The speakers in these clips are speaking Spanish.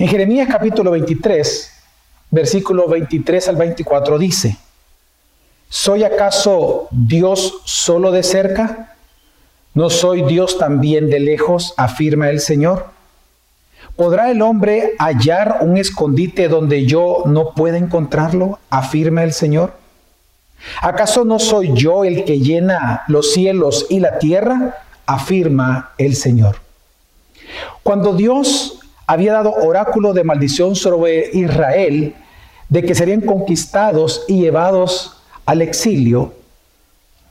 En Jeremías capítulo 23, versículo 23 al 24 dice: ¿Soy acaso Dios solo de cerca? ¿No soy Dios también de lejos?, afirma el Señor. ¿Podrá el hombre hallar un escondite donde yo no pueda encontrarlo?, afirma el Señor. ¿Acaso no soy yo el que llena los cielos y la tierra?, afirma el Señor. Cuando Dios había dado oráculo de maldición sobre Israel, de que serían conquistados y llevados al exilio,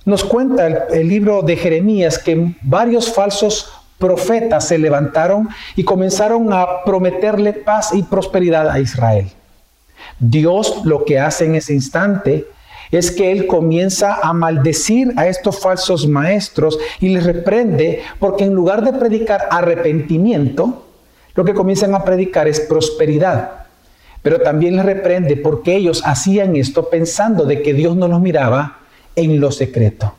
nos cuenta el libro de Jeremías que varios falsos profetas se levantaron y comenzaron a prometerle paz y prosperidad a Israel. Dios lo que hace en ese instante es que Él comienza a maldecir a estos falsos maestros y les reprende, porque en lugar de predicar arrepentimiento, lo que comienzan a predicar es prosperidad. Pero también les reprende porque ellos hacían esto pensando de que Dios no los miraba en lo secreto.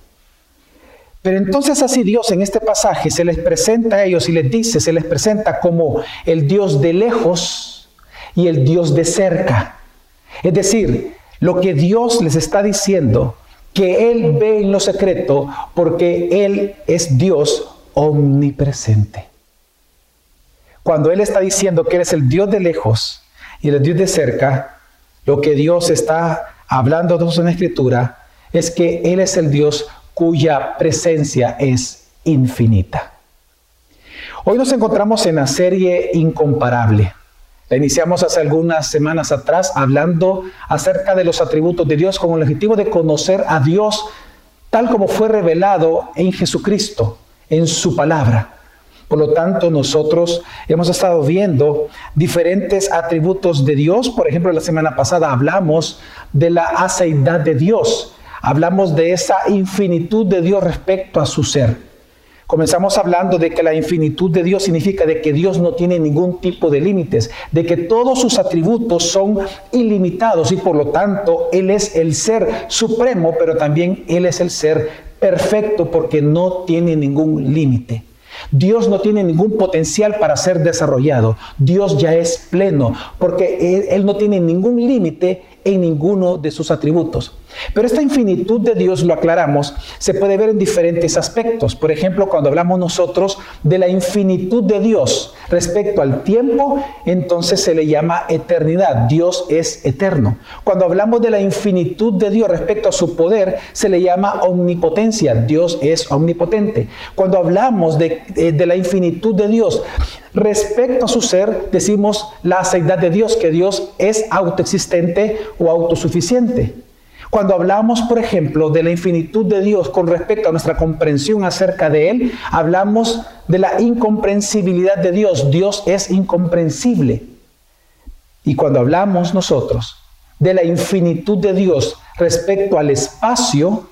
Pero entonces así Dios en este pasaje se les presenta a ellos y les dice, se les presenta como el Dios de lejos y el Dios de cerca. Es decir, lo que Dios les está diciendo, que Él ve en lo secreto porque Él es Dios omnipresente. Cuando Él está diciendo que Él es el Dios de lejos y el Dios de cerca, lo que Dios está hablando de en la Escritura es que Él es el Dios cuya presencia es infinita. Hoy nos encontramos en la serie Incomparable. La iniciamos hace algunas semanas atrás hablando acerca de los atributos de Dios con el objetivo de conocer a Dios tal como fue revelado en Jesucristo, en su palabra. Por lo tanto, nosotros hemos estado viendo diferentes atributos de Dios. Por ejemplo, la semana pasada hablamos de la aceidad de Dios. Hablamos de esa infinitud de Dios respecto a su ser. Comenzamos hablando de que la infinitud de Dios significa de que Dios no tiene ningún tipo de límites, de que todos sus atributos son ilimitados y por lo tanto Él es el ser supremo, pero también Él es el ser perfecto porque no tiene ningún límite. Dios no tiene ningún potencial para ser desarrollado. Dios ya es pleno porque Él no tiene ningún límite en ninguno de sus atributos. Pero esta infinitud de Dios, lo aclaramos, se puede ver en diferentes aspectos. Por ejemplo, cuando hablamos nosotros de la infinitud de Dios respecto al tiempo, entonces se le llama eternidad. Dios es eterno. Cuando hablamos de la infinitud de Dios respecto a su poder, se le llama omnipotencia. Dios es omnipotente. Cuando hablamos de la infinitud de Dios respecto a su ser, decimos la aceidad de Dios, que Dios es autoexistente o autosuficiente. Cuando hablamos, por ejemplo, de la infinitud de Dios con respecto a nuestra comprensión acerca de Él, hablamos de la incomprensibilidad de Dios. Dios es incomprensible. Y cuando hablamos nosotros de la infinitud de Dios respecto al espacio,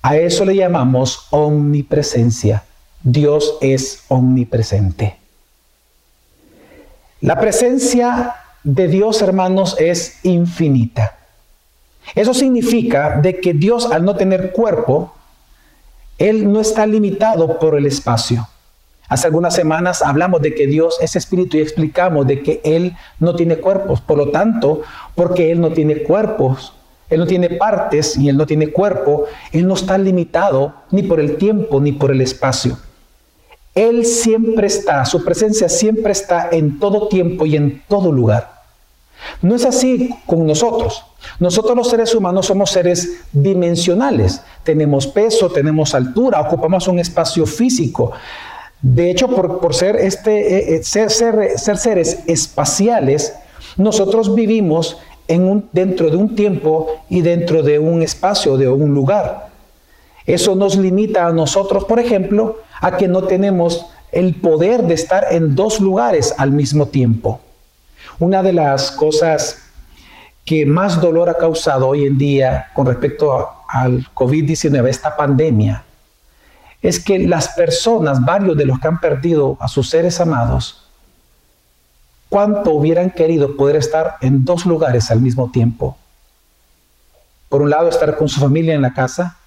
a eso le llamamos omnipresencia. Dios es omnipresente. La presencia de Dios, hermanos, es infinita. Eso significa de que Dios, al no tener cuerpo, Él no está limitado por el espacio. Hace algunas semanas hablamos de que Dios es espíritu y explicamos de que Él no tiene cuerpos. Por lo tanto, porque Él no tiene cuerpos, Él no tiene partes y Él no tiene cuerpo, Él no está limitado ni por el tiempo ni por el espacio. Él siempre está, su presencia siempre está en todo tiempo y en todo lugar. No es así con nosotros. Nosotros los seres humanos somos seres dimensionales. Tenemos peso, tenemos altura, ocupamos un espacio físico. De hecho, por ser seres espaciales, nosotros vivimos dentro de un tiempo y dentro de un espacio, de un lugar. Eso nos limita a nosotros, por ejemplo, a que no tenemos el poder de estar en dos lugares al mismo tiempo. Una de las cosas que más dolor ha causado hoy en día con respecto al COVID-19, esta pandemia, es que las personas, varios de los que han perdido a sus seres amados, cuánto hubieran querido poder estar en dos lugares al mismo tiempo. Por un lado, estar con su familia en la casa,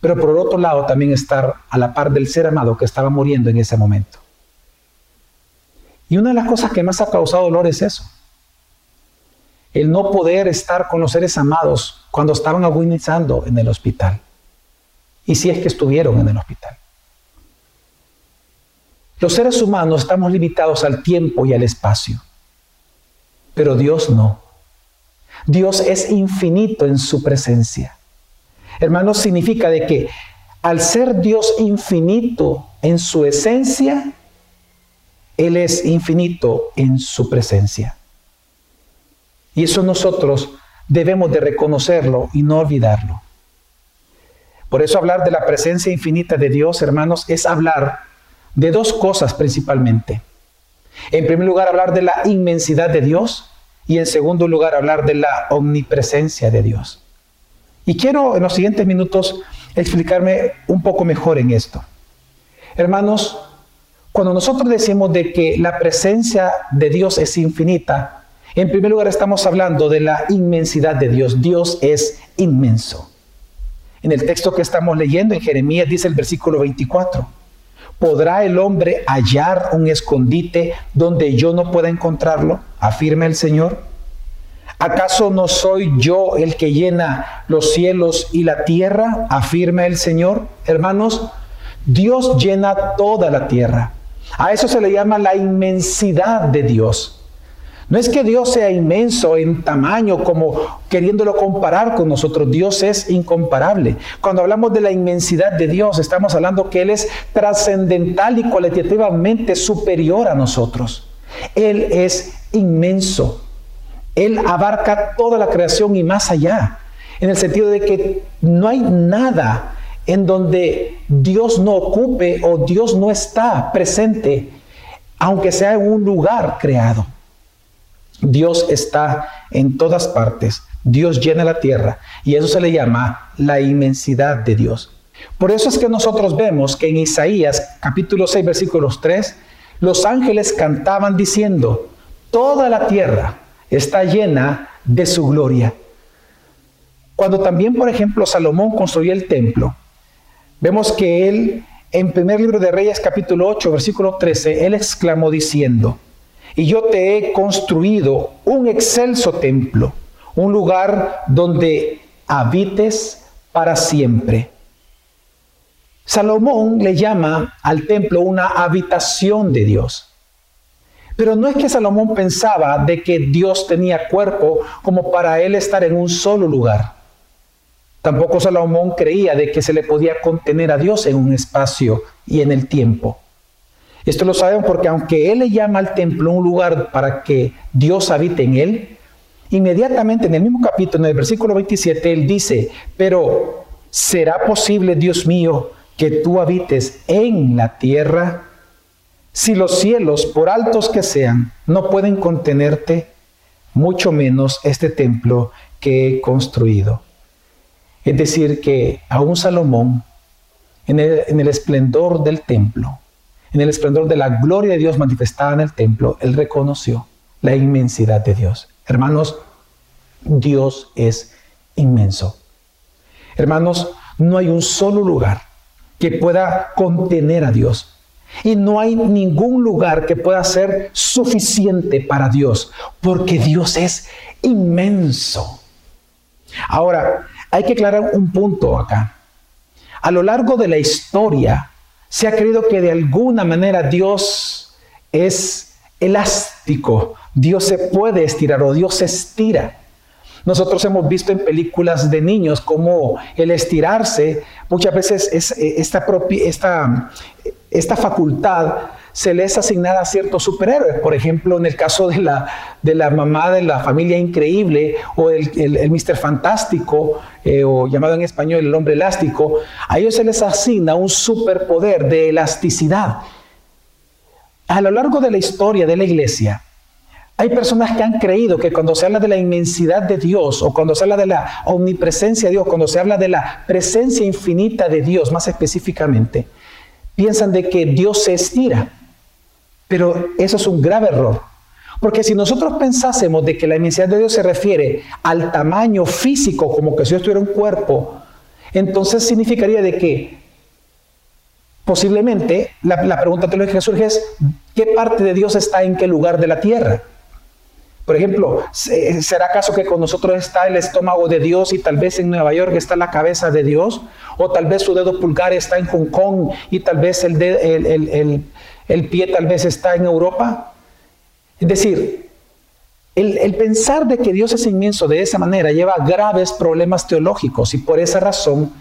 pero por otro lado también estar a la par del ser amado que estaba muriendo en ese momento. Y una de las cosas que más ha causado dolor es eso. El no poder estar con los seres amados cuando estaban agonizando en el hospital. Y si es que estuvieron en el hospital. Los seres humanos estamos limitados al tiempo y al espacio. Pero Dios no. Dios es infinito en su presencia. Hermanos, significa de que al ser Dios infinito en su esencia, Él es infinito en su presencia. Y eso nosotros debemos de reconocerlo y no olvidarlo. Por eso hablar de la presencia infinita de Dios, hermanos, es hablar de dos cosas principalmente. En primer lugar, hablar de la inmensidad de Dios y en segundo lugar, hablar de la omnipresencia de Dios. Y quiero en los siguientes minutos explicarme un poco mejor en esto. Hermanos, cuando nosotros decimos de que la presencia de Dios es infinita, en primer lugar estamos hablando de la inmensidad de Dios. Dios es inmenso. En el texto que estamos leyendo en Jeremías dice el versículo 24, ¿podrá el hombre hallar un escondite donde yo no pueda encontrarlo? Afirma el Señor. ¿Acaso no soy yo el que llena los cielos y la tierra? Afirma el Señor. Hermanos, Dios llena toda la tierra. A eso se le llama la inmensidad de Dios. No es que Dios sea inmenso en tamaño como queriéndolo comparar con nosotros. Dios es incomparable. Cuando hablamos de la inmensidad de Dios, estamos hablando que Él es trascendental y cualitativamente superior a nosotros. Él es inmenso. Él abarca toda la creación y más allá, en el sentido de que no hay nada en donde Dios no ocupe o Dios no está presente, aunque sea en un lugar creado. Dios está en todas partes. Dios llena la tierra y eso se le llama la inmensidad de Dios. Por eso es que nosotros vemos que en Isaías capítulo 6 versículos 3, los ángeles cantaban diciendo, toda la tierra está llena de su gloria. Cuando también, por ejemplo, Salomón construyó el templo, vemos que él, en primer libro de Reyes capítulo 8 versículo 13, él exclamó diciendo, y yo te he construido un excelso templo, un lugar donde habites para siempre. Salomón le llama al templo una habitación de Dios. Pero no es que Salomón pensaba de que Dios tenía cuerpo como para él estar en un solo lugar. Tampoco Salomón creía de que se le podía contener a Dios en un espacio y en el tiempo. Esto lo sabemos porque aunque él le llama al templo un lugar para que Dios habite en él, inmediatamente en el mismo capítulo, en el versículo 27, él dice, pero ¿será posible, Dios mío, que tú habites en la tierra? Si los cielos, por altos que sean, no pueden contenerte, mucho menos este templo que he construido. Es decir, que aún Salomón, en el esplendor del templo, en el esplendor de la gloria de Dios manifestada en el templo, él reconoció la inmensidad de Dios. Hermanos, Dios es inmenso. Hermanos, no hay un solo lugar que pueda contener a Dios. Y no hay ningún lugar que pueda ser suficiente para Dios, porque Dios es inmenso. Ahora, hay que aclarar un punto acá. A lo largo de la historia, se ha creído que de alguna manera Dios es elástico. Dios se puede estirar o Dios se estira. Nosotros hemos visto en películas de niños cómo el estirarse, muchas veces es esta facultad se le es asignada a ciertos superhéroes. Por ejemplo, en el caso de la mamá de la familia increíble o el Mr. Fantástico, o llamado en español el hombre elástico, a ellos se les asigna un superpoder de elasticidad. A lo largo de la historia de la iglesia, hay personas que han creído que cuando se habla de la inmensidad de Dios o cuando se habla de la omnipresencia de Dios, cuando se habla de la presencia infinita de Dios más específicamente, piensan de que Dios se estira, pero eso es un grave error. Porque si nosotros pensásemos de que la inmensidad de Dios se refiere al tamaño físico, como que si yo tuviera un cuerpo, entonces significaría de que Posiblemente, la pregunta teológica que surge es, ¿qué parte de Dios está en qué lugar de la tierra? Por ejemplo, ¿será acaso que con nosotros está el estómago de Dios y tal vez en Nueva York está la cabeza de Dios? ¿O tal vez su dedo pulgar está en Hong Kong y tal vez el pie tal vez está en Europa? Es decir, el pensar de que Dios es inmenso de esa manera lleva a graves problemas teológicos, y por esa razón,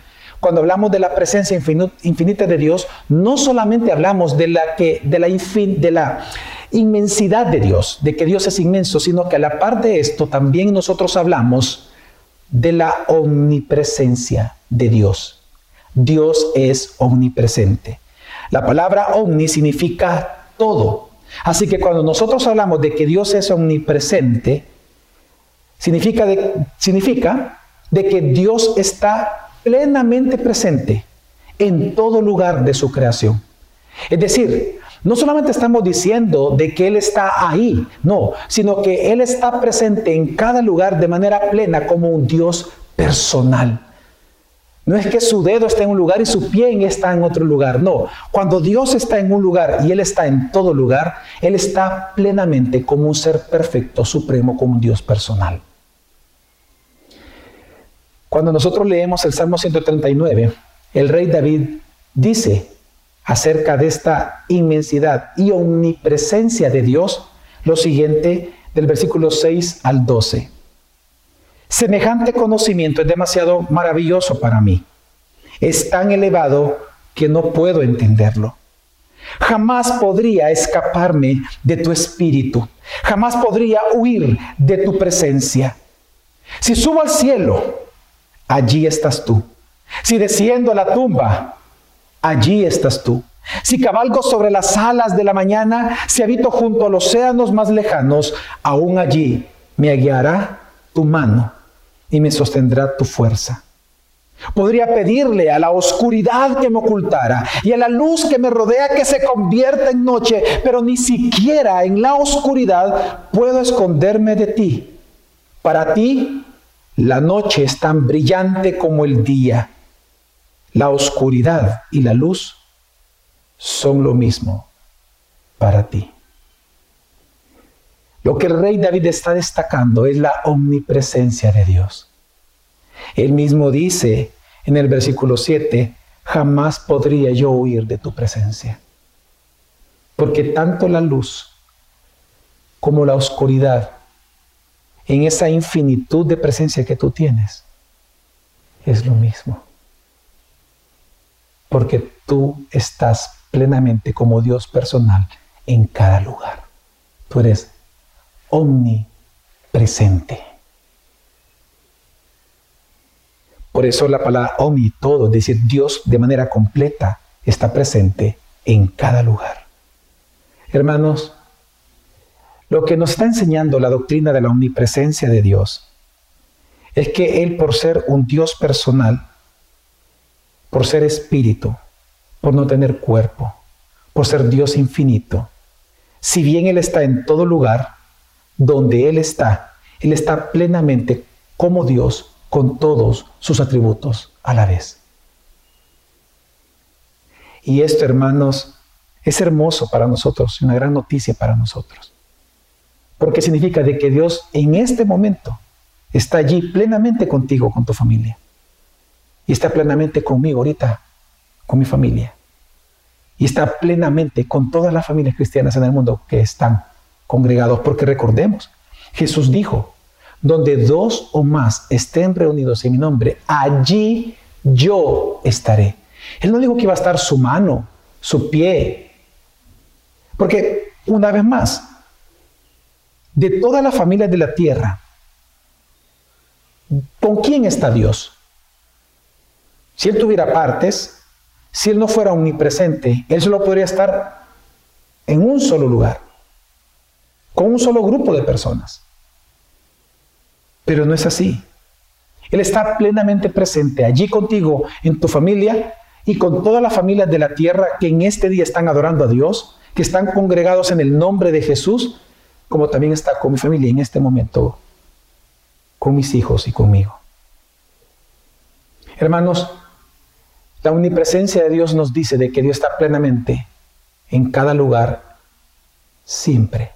cuando hablamos de la presencia infinita de Dios, no solamente hablamos de la inmensidad de Dios, de que Dios es inmenso, sino que a la par de esto también nosotros hablamos de la omnipresencia de Dios. Dios es omnipresente. La palabra omni significa todo. Así que cuando nosotros hablamos de que Dios es omnipresente, significa que Dios está plenamente presente en todo lugar de su creación. Es decir, no solamente estamos diciendo de que Él está ahí, no, sino que Él está presente en cada lugar de manera plena como un Dios personal. No es que su dedo está en un lugar y su pie está en otro lugar. No, cuando Dios está en un lugar y Él está en todo lugar, Él está plenamente como un ser perfecto, supremo, como un Dios personal. Cuando nosotros leemos el Salmo 139, el rey David dice acerca de esta inmensidad y omnipresencia de Dios lo siguiente del versículo 6 al 12. Semejante conocimiento es demasiado maravilloso para mí. Es tan elevado que no puedo entenderlo. Jamás podría escaparme de tu espíritu. Jamás podría huir de tu presencia. Si subo al cielo, allí estás tú. Si desciendo a la tumba, allí estás tú. Si cabalgo sobre las alas de la mañana, si habito junto a los océanos más lejanos, aún allí me guiará tu mano y me sostendrá tu fuerza. Podría pedirle a la oscuridad que me ocultara y a la luz que me rodea que se convierta en noche, pero ni siquiera en la oscuridad puedo esconderme de ti. Para ti, la noche es tan brillante como el día. La oscuridad y la luz son lo mismo para ti. Lo que el rey David está destacando es la omnipresencia de Dios. Él mismo dice en el versículo 7, jamás podría yo huir de tu presencia. Porque tanto la luz como la oscuridad, en esa infinitud de presencia que tú tienes, es lo mismo. Porque tú estás plenamente como Dios personal en cada lugar. Tú eres omnipresente. Por eso la palabra omni, todo, es decir, Dios de manera completa está presente en cada lugar. Hermanos, lo que nos está enseñando la doctrina de la omnipresencia de Dios es que Él, por ser un Dios personal, por ser espíritu, por no tener cuerpo, por ser Dios infinito, si bien Él está en todo lugar, donde Él está plenamente como Dios, con todos sus atributos a la vez. Y esto, hermanos, es hermoso para nosotros, una gran noticia para nosotros. Porque significa de que Dios en este momento está allí plenamente contigo, con tu familia. Y está plenamente conmigo ahorita, con mi familia. Y está plenamente con todas las familias cristianas en el mundo que están congregados, porque recordemos, Jesús dijo, donde dos o más estén reunidos en mi nombre, allí yo estaré. Él no dijo que iba a estar su mano, su pie, porque una vez más, de todas las familias de la tierra, ¿con quién está Dios? Si Él tuviera partes, si Él no fuera omnipresente, Él solo podría estar en un solo lugar, con un solo grupo de personas. Pero no es así. Él está plenamente presente allí contigo, en tu familia y con todas las familias de la tierra que en este día están adorando a Dios, que están congregados en el nombre de Jesús, como también está con mi familia en este momento, con mis hijos y conmigo. Hermanos, La omnipresencia de Dios nos dice de que Dios está plenamente en cada lugar, siempre.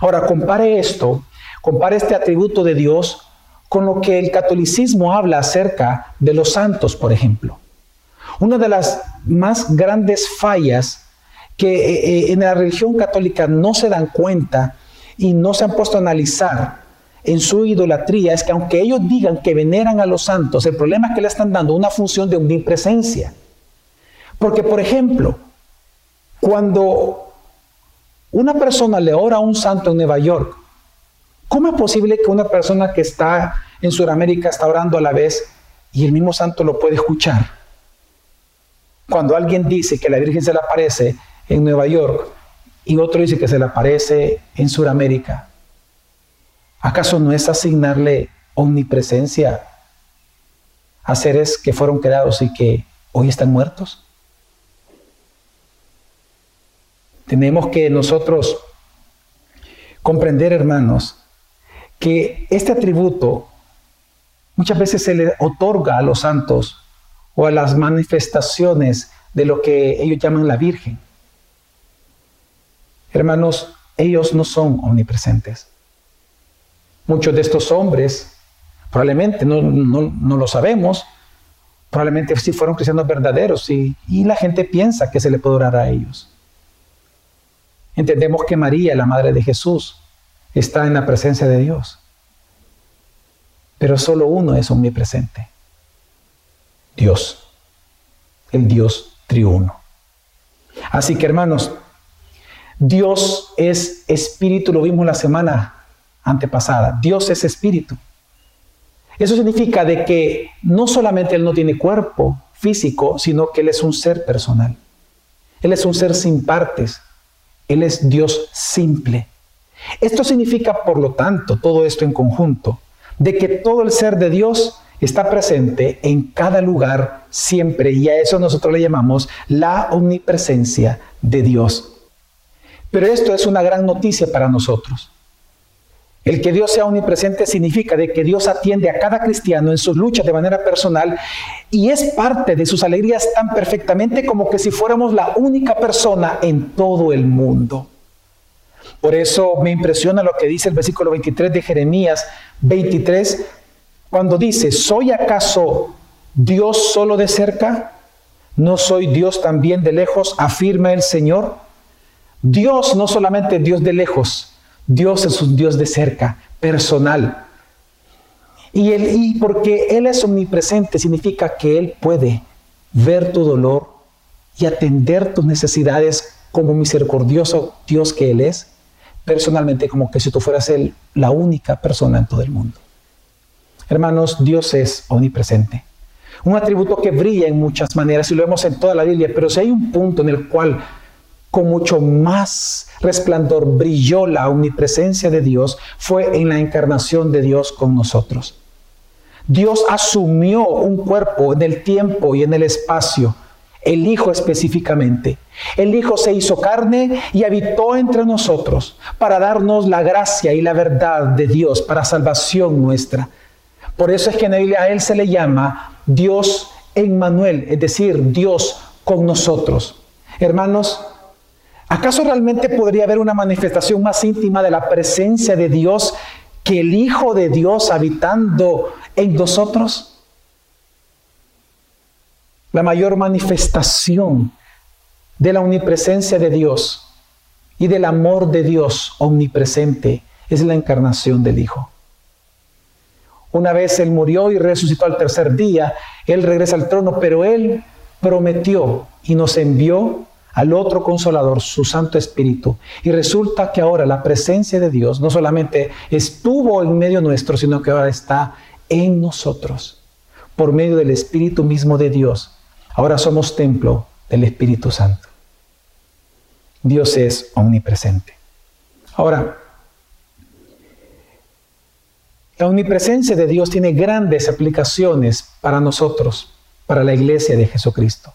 Ahora, compare este atributo de Dios con lo que el catolicismo habla acerca de los santos, por ejemplo. Una de las más grandes fallas que en la religión católica no se dan cuenta y no se han puesto a analizar en su idolatría es que aunque ellos digan que veneran a los santos, el problema es que le están dando una función de omnipresencia. Porque, por ejemplo, cuando una persona le ora a un santo en Nueva York, ¿cómo es posible que una persona que está en Sudamérica está orando a la vez y el mismo santo lo puede escuchar? Cuando alguien dice que la Virgen se le aparece en Nueva York y otro dice que se le aparece en Sudamérica, ¿acaso no es asignarle omnipresencia a seres que fueron creados y que hoy están muertos? Tenemos que nosotros comprender, hermanos, que este atributo muchas veces se le otorga a los santos o a las manifestaciones de lo que ellos llaman la Virgen. Hermanos, ellos no son omnipresentes. Muchos de estos hombres, probablemente, no lo sabemos, probablemente sí fueron cristianos verdaderos y la gente piensa que se le puede orar a ellos. Entendemos que María, la madre de Jesús, está en la presencia de Dios. Pero solo uno es omnipresente. Dios. El Dios triuno. Así que, hermanos, Dios es espíritu, lo vimos la semana antepasada. Dios es espíritu. Eso significa de que no solamente Él no tiene cuerpo físico, sino que Él es un ser personal. Él es un ser sin partes. Él es Dios simple. Esto significa, por lo tanto, todo esto en conjunto, de que todo el ser de Dios está presente en cada lugar siempre, y a eso nosotros le llamamos la omnipresencia de Dios. Pero esto es una gran noticia para nosotros. El que Dios sea omnipresente significa de que Dios atiende a cada cristiano en sus luchas de manera personal y es parte de sus alegrías tan perfectamente como que si fuéramos la única persona en todo el mundo. Por eso me impresiona lo que dice el versículo 23 de Jeremías 23, cuando dice: ¿Soy acaso Dios solo de cerca? ¿No soy Dios también de lejos? Afirma el Señor. Dios no solamente Dios de lejos, Dios es un Dios de cerca, personal. Y porque Él es omnipresente, significa que Él puede ver tu dolor y atender tus necesidades como misericordioso Dios que Él es, personalmente, como que si tú fueras Él, la única persona en todo el mundo. Hermanos, Dios es omnipresente. Un atributo que brilla en muchas maneras, y lo vemos en toda la Biblia, pero si hay un punto en el cual con mucho más resplandor brilló la omnipresencia de Dios, fue en la encarnación de Dios con nosotros. Dios asumió un cuerpo en el tiempo y en el espacio, el Hijo específicamente. El Hijo se hizo carne y habitó entre nosotros para darnos la gracia y la verdad de Dios, para salvación nuestra. Por eso es que en la Biblia a Él se le llama Dios Emmanuel, es decir, Dios con nosotros. Hermanos, ¿acaso realmente podría haber una manifestación más íntima de la presencia de Dios que el Hijo de Dios habitando en nosotros? La mayor manifestación de la omnipresencia de Dios y del amor de Dios omnipresente es la encarnación del Hijo. Una vez Él murió y resucitó al tercer día, Él regresa al trono, pero Él prometió y nos envió al otro Consolador, su Santo Espíritu. Y resulta que ahora la presencia de Dios no solamente estuvo en medio nuestro, sino que ahora está en nosotros, por medio del Espíritu mismo de Dios. Ahora somos templo del Espíritu Santo. Dios es omnipresente. Ahora, la omnipresencia de Dios tiene grandes aplicaciones para nosotros, para la Iglesia de Jesucristo,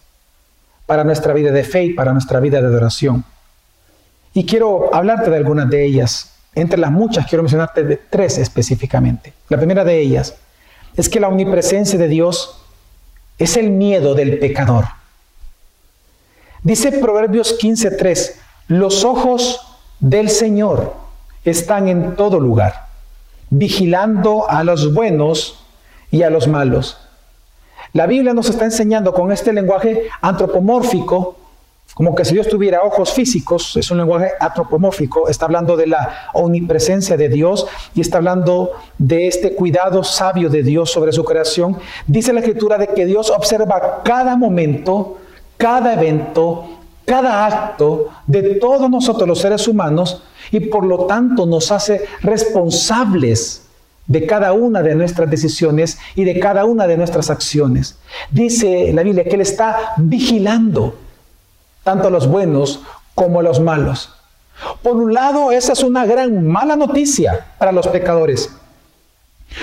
para nuestra vida de fe y para nuestra vida de adoración. Y quiero hablarte de algunas de ellas. Entre las muchas, quiero mencionarte de tres específicamente. La primera de ellas es que la omnipresencia de Dios es el miedo del pecador. Dice Proverbios 15:3, los ojos del Señor están en todo lugar, vigilando a los buenos y a los malos. La Biblia nos está enseñando con este lenguaje antropomórfico, como que si Dios tuviera ojos físicos, es un lenguaje antropomórfico, está hablando de la omnipresencia de Dios y está hablando de este cuidado sabio de Dios sobre su creación. Dice la Escritura de que Dios observa cada momento, cada evento, cada acto de todos nosotros los seres humanos y por lo tanto nos hace responsables de cada una de nuestras decisiones y de cada una de nuestras acciones. Dice la Biblia que Él está vigilando tanto a los buenos como a los malos. Por un lado, esa es una gran mala noticia para los pecadores,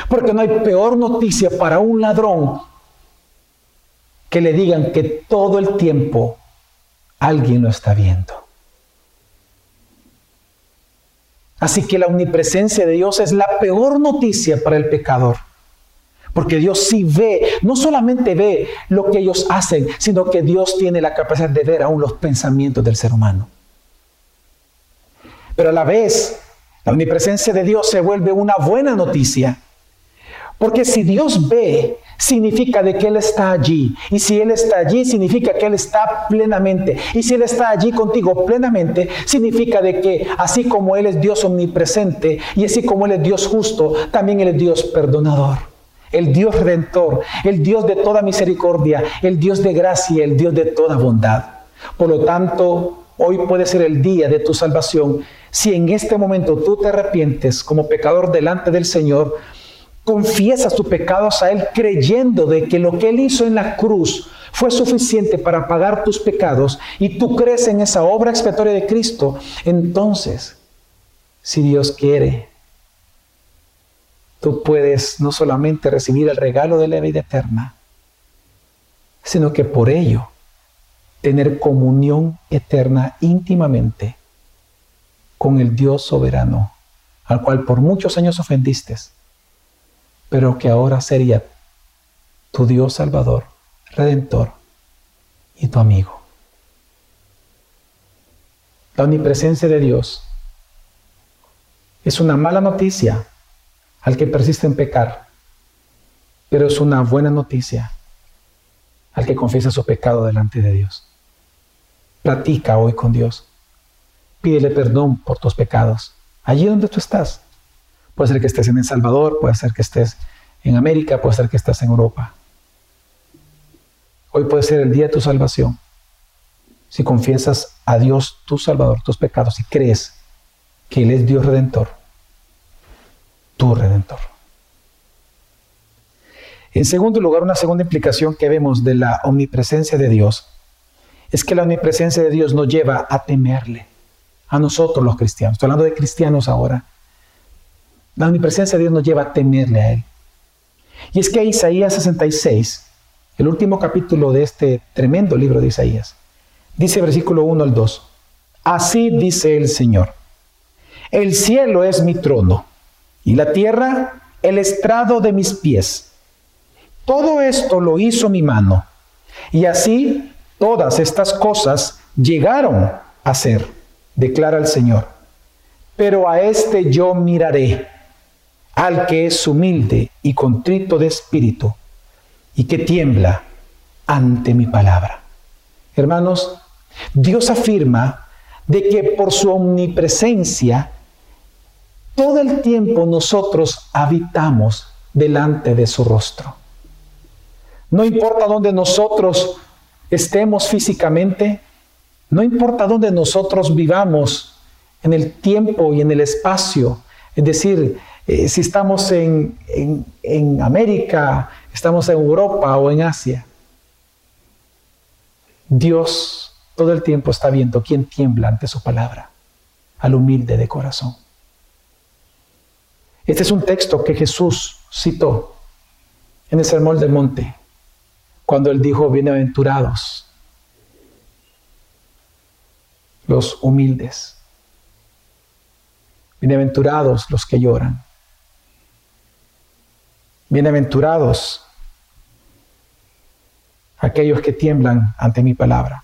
porque no hay peor noticia para un ladrón que le digan que todo el tiempo alguien lo está viendo. Así que la omnipresencia de Dios es la peor noticia para el pecador, porque Dios sí ve, no solamente ve lo que ellos hacen, sino que Dios tiene la capacidad de ver aún los pensamientos del ser humano. Pero a la vez, la omnipresencia de Dios se vuelve una buena noticia, porque si Dios ve, significa de que Él está allí. Y si Él está allí, significa que Él está plenamente. Y si Él está allí contigo plenamente, significa de que así como Él es Dios omnipresente, y así como Él es Dios justo, también Él es Dios perdonador, el Dios redentor, el Dios de toda misericordia, el Dios de gracia, el Dios de toda bondad. Por lo tanto, hoy puede ser el día de tu salvación. Si en este momento tú te arrepientes como pecador delante del Señor, confiesas tus pecados a Él creyendo de que lo que Él hizo en la cruz fue suficiente para pagar tus pecados y tú crees en esa obra expiatoria de Cristo, entonces, si Dios quiere, tú puedes no solamente recibir el regalo de la vida eterna, sino que por ello tener comunión eterna íntimamente con el Dios soberano, al cual por muchos años ofendiste, pero que ahora sería tu Dios salvador, redentor y tu amigo. La omnipresencia de Dios es una mala noticia al que persiste en pecar, pero es una buena noticia al que confiesa su pecado delante de Dios. Platica hoy con Dios. Pídele perdón por tus pecados, allí donde tú estás. Puede ser que estés en El Salvador, puede ser que estés en América, puede ser que estés en Europa. Hoy puede ser el día de tu salvación, si confiesas a Dios, tu Salvador, tus pecados, y crees que Él es Dios redentor, tu Redentor. En segundo lugar, una segunda implicación que vemos de la omnipresencia de Dios es que la omnipresencia de Dios nos lleva a temerle, a nosotros los cristianos. Estoy hablando de cristianos ahora. La omnipresencia de Dios nos lleva a temerle a Él. Y es que Isaías 66, el último capítulo de este tremendo libro de Isaías, dice versículo 1 al 2, así dice el Señor, el cielo es mi trono, y la tierra, el estrado de mis pies. Todo esto lo hizo mi mano, y así todas estas cosas llegaron a ser, declara el Señor. Pero a este yo miraré, al que es humilde y contrito de espíritu, y que tiembla ante mi palabra. Hermanos, Dios afirma de que por su omnipresencia, todo el tiempo nosotros habitamos delante de su rostro. No importa dónde nosotros estemos físicamente, no importa dónde nosotros vivamos en el tiempo y en el espacio. Es decir, si estamos en América, estamos en Europa o en Asia, Dios todo el tiempo está viendo quién tiembla ante su palabra, al humilde de corazón. Este es un texto que Jesús citó en el Sermón del Monte, cuando Él dijo, bienaventurados los humildes, bienaventurados los que lloran, bienaventurados aquellos que tiemblan ante mi palabra.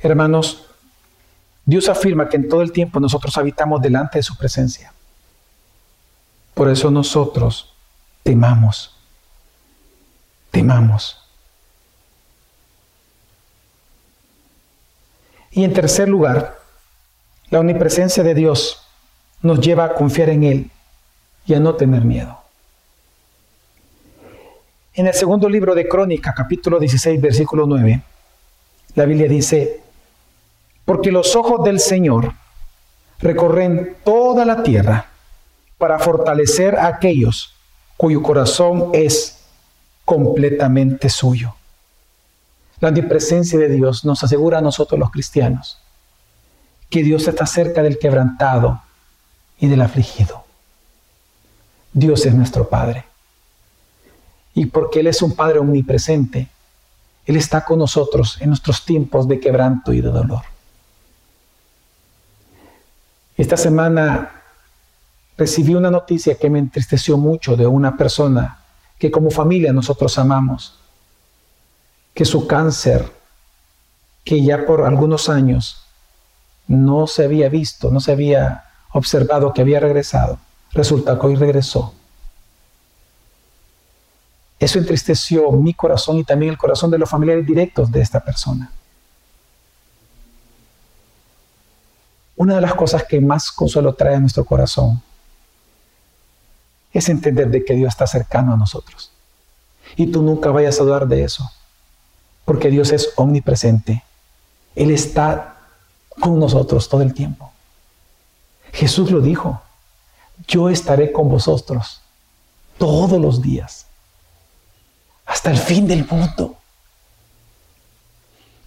Hermanos, Dios afirma que en todo el tiempo nosotros habitamos delante de su presencia. Por eso nosotros temamos. Temamos. Y en tercer lugar, la omnipresencia de Dios nos lleva a confiar en Él y a no tener miedo. En el segundo libro de Crónicas, capítulo 16, versículo 9, la Biblia dice: porque los ojos del Señor recorren toda la tierra para fortalecer a aquellos cuyo corazón es completamente suyo. La omnipresencia de Dios nos asegura a nosotros los cristianos que Dios está cerca del quebrantado y del afligido. Dios es nuestro Padre. Y porque Él es un Padre omnipresente, Él está con nosotros en nuestros tiempos de quebranto y de dolor. Esta semana recibí una noticia que me entristeció mucho de una persona que como familia nosotros amamos, que su cáncer, que ya por algunos años no se había visto, no se había observado que había regresado, resulta que hoy regresó. Eso entristeció mi corazón y también el corazón de los familiares directos de esta persona. Una de las cosas que más consuelo trae a nuestro corazón es entender de que Dios está cercano a nosotros. Y tú nunca vayas a dudar de eso, porque Dios es omnipresente. Él está con nosotros todo el tiempo. Jesús lo dijo: yo estaré con vosotros todos los días, hasta el fin del mundo.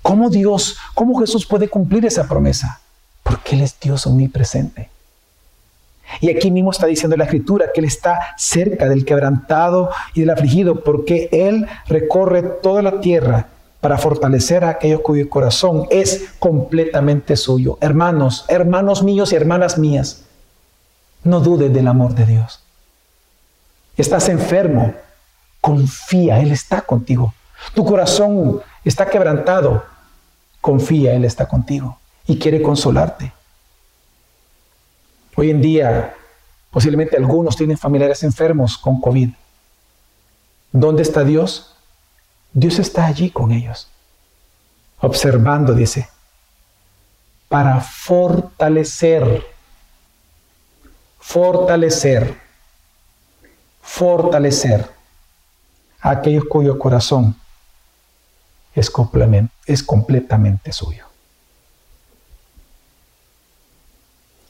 ¿Cómo Dios, cómo Jesús puede cumplir esa promesa? Porque Él es Dios omnipresente. Y aquí mismo está diciendo la Escritura que Él está cerca del quebrantado y del afligido, porque Él recorre toda la tierra para fortalecer a aquellos cuyo corazón es completamente suyo. Hermanos, hermanos míos y hermanas mías, no dudes del amor de Dios. Estás enfermo, confía, Él está contigo. Tu corazón está quebrantado, confía, Él está contigo y quiere consolarte. Hoy en día, posiblemente algunos tienen familiares enfermos con COVID. ¿Dónde está Dios? Dios está allí con ellos, observando, dice, para fortalecer a aquellos cuyo corazón es completamente suyo.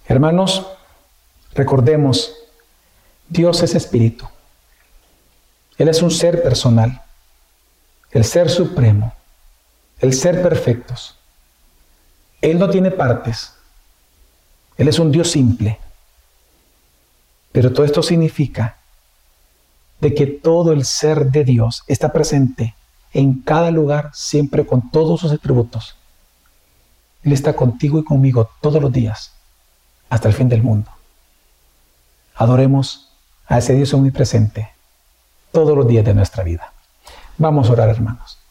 Hermanos, recordemos, Dios es espíritu. Él es un ser personal, el ser supremo, el ser perfectos. Él no tiene partes. Él es un Dios simple. Pero todo esto significa de que todo el ser de Dios está presente en cada lugar, siempre con todos sus atributos. Él está contigo y conmigo todos los días, hasta el fin del mundo. Adoremos a ese Dios omnipresente todos los días de nuestra vida. Vamos a orar, hermanos.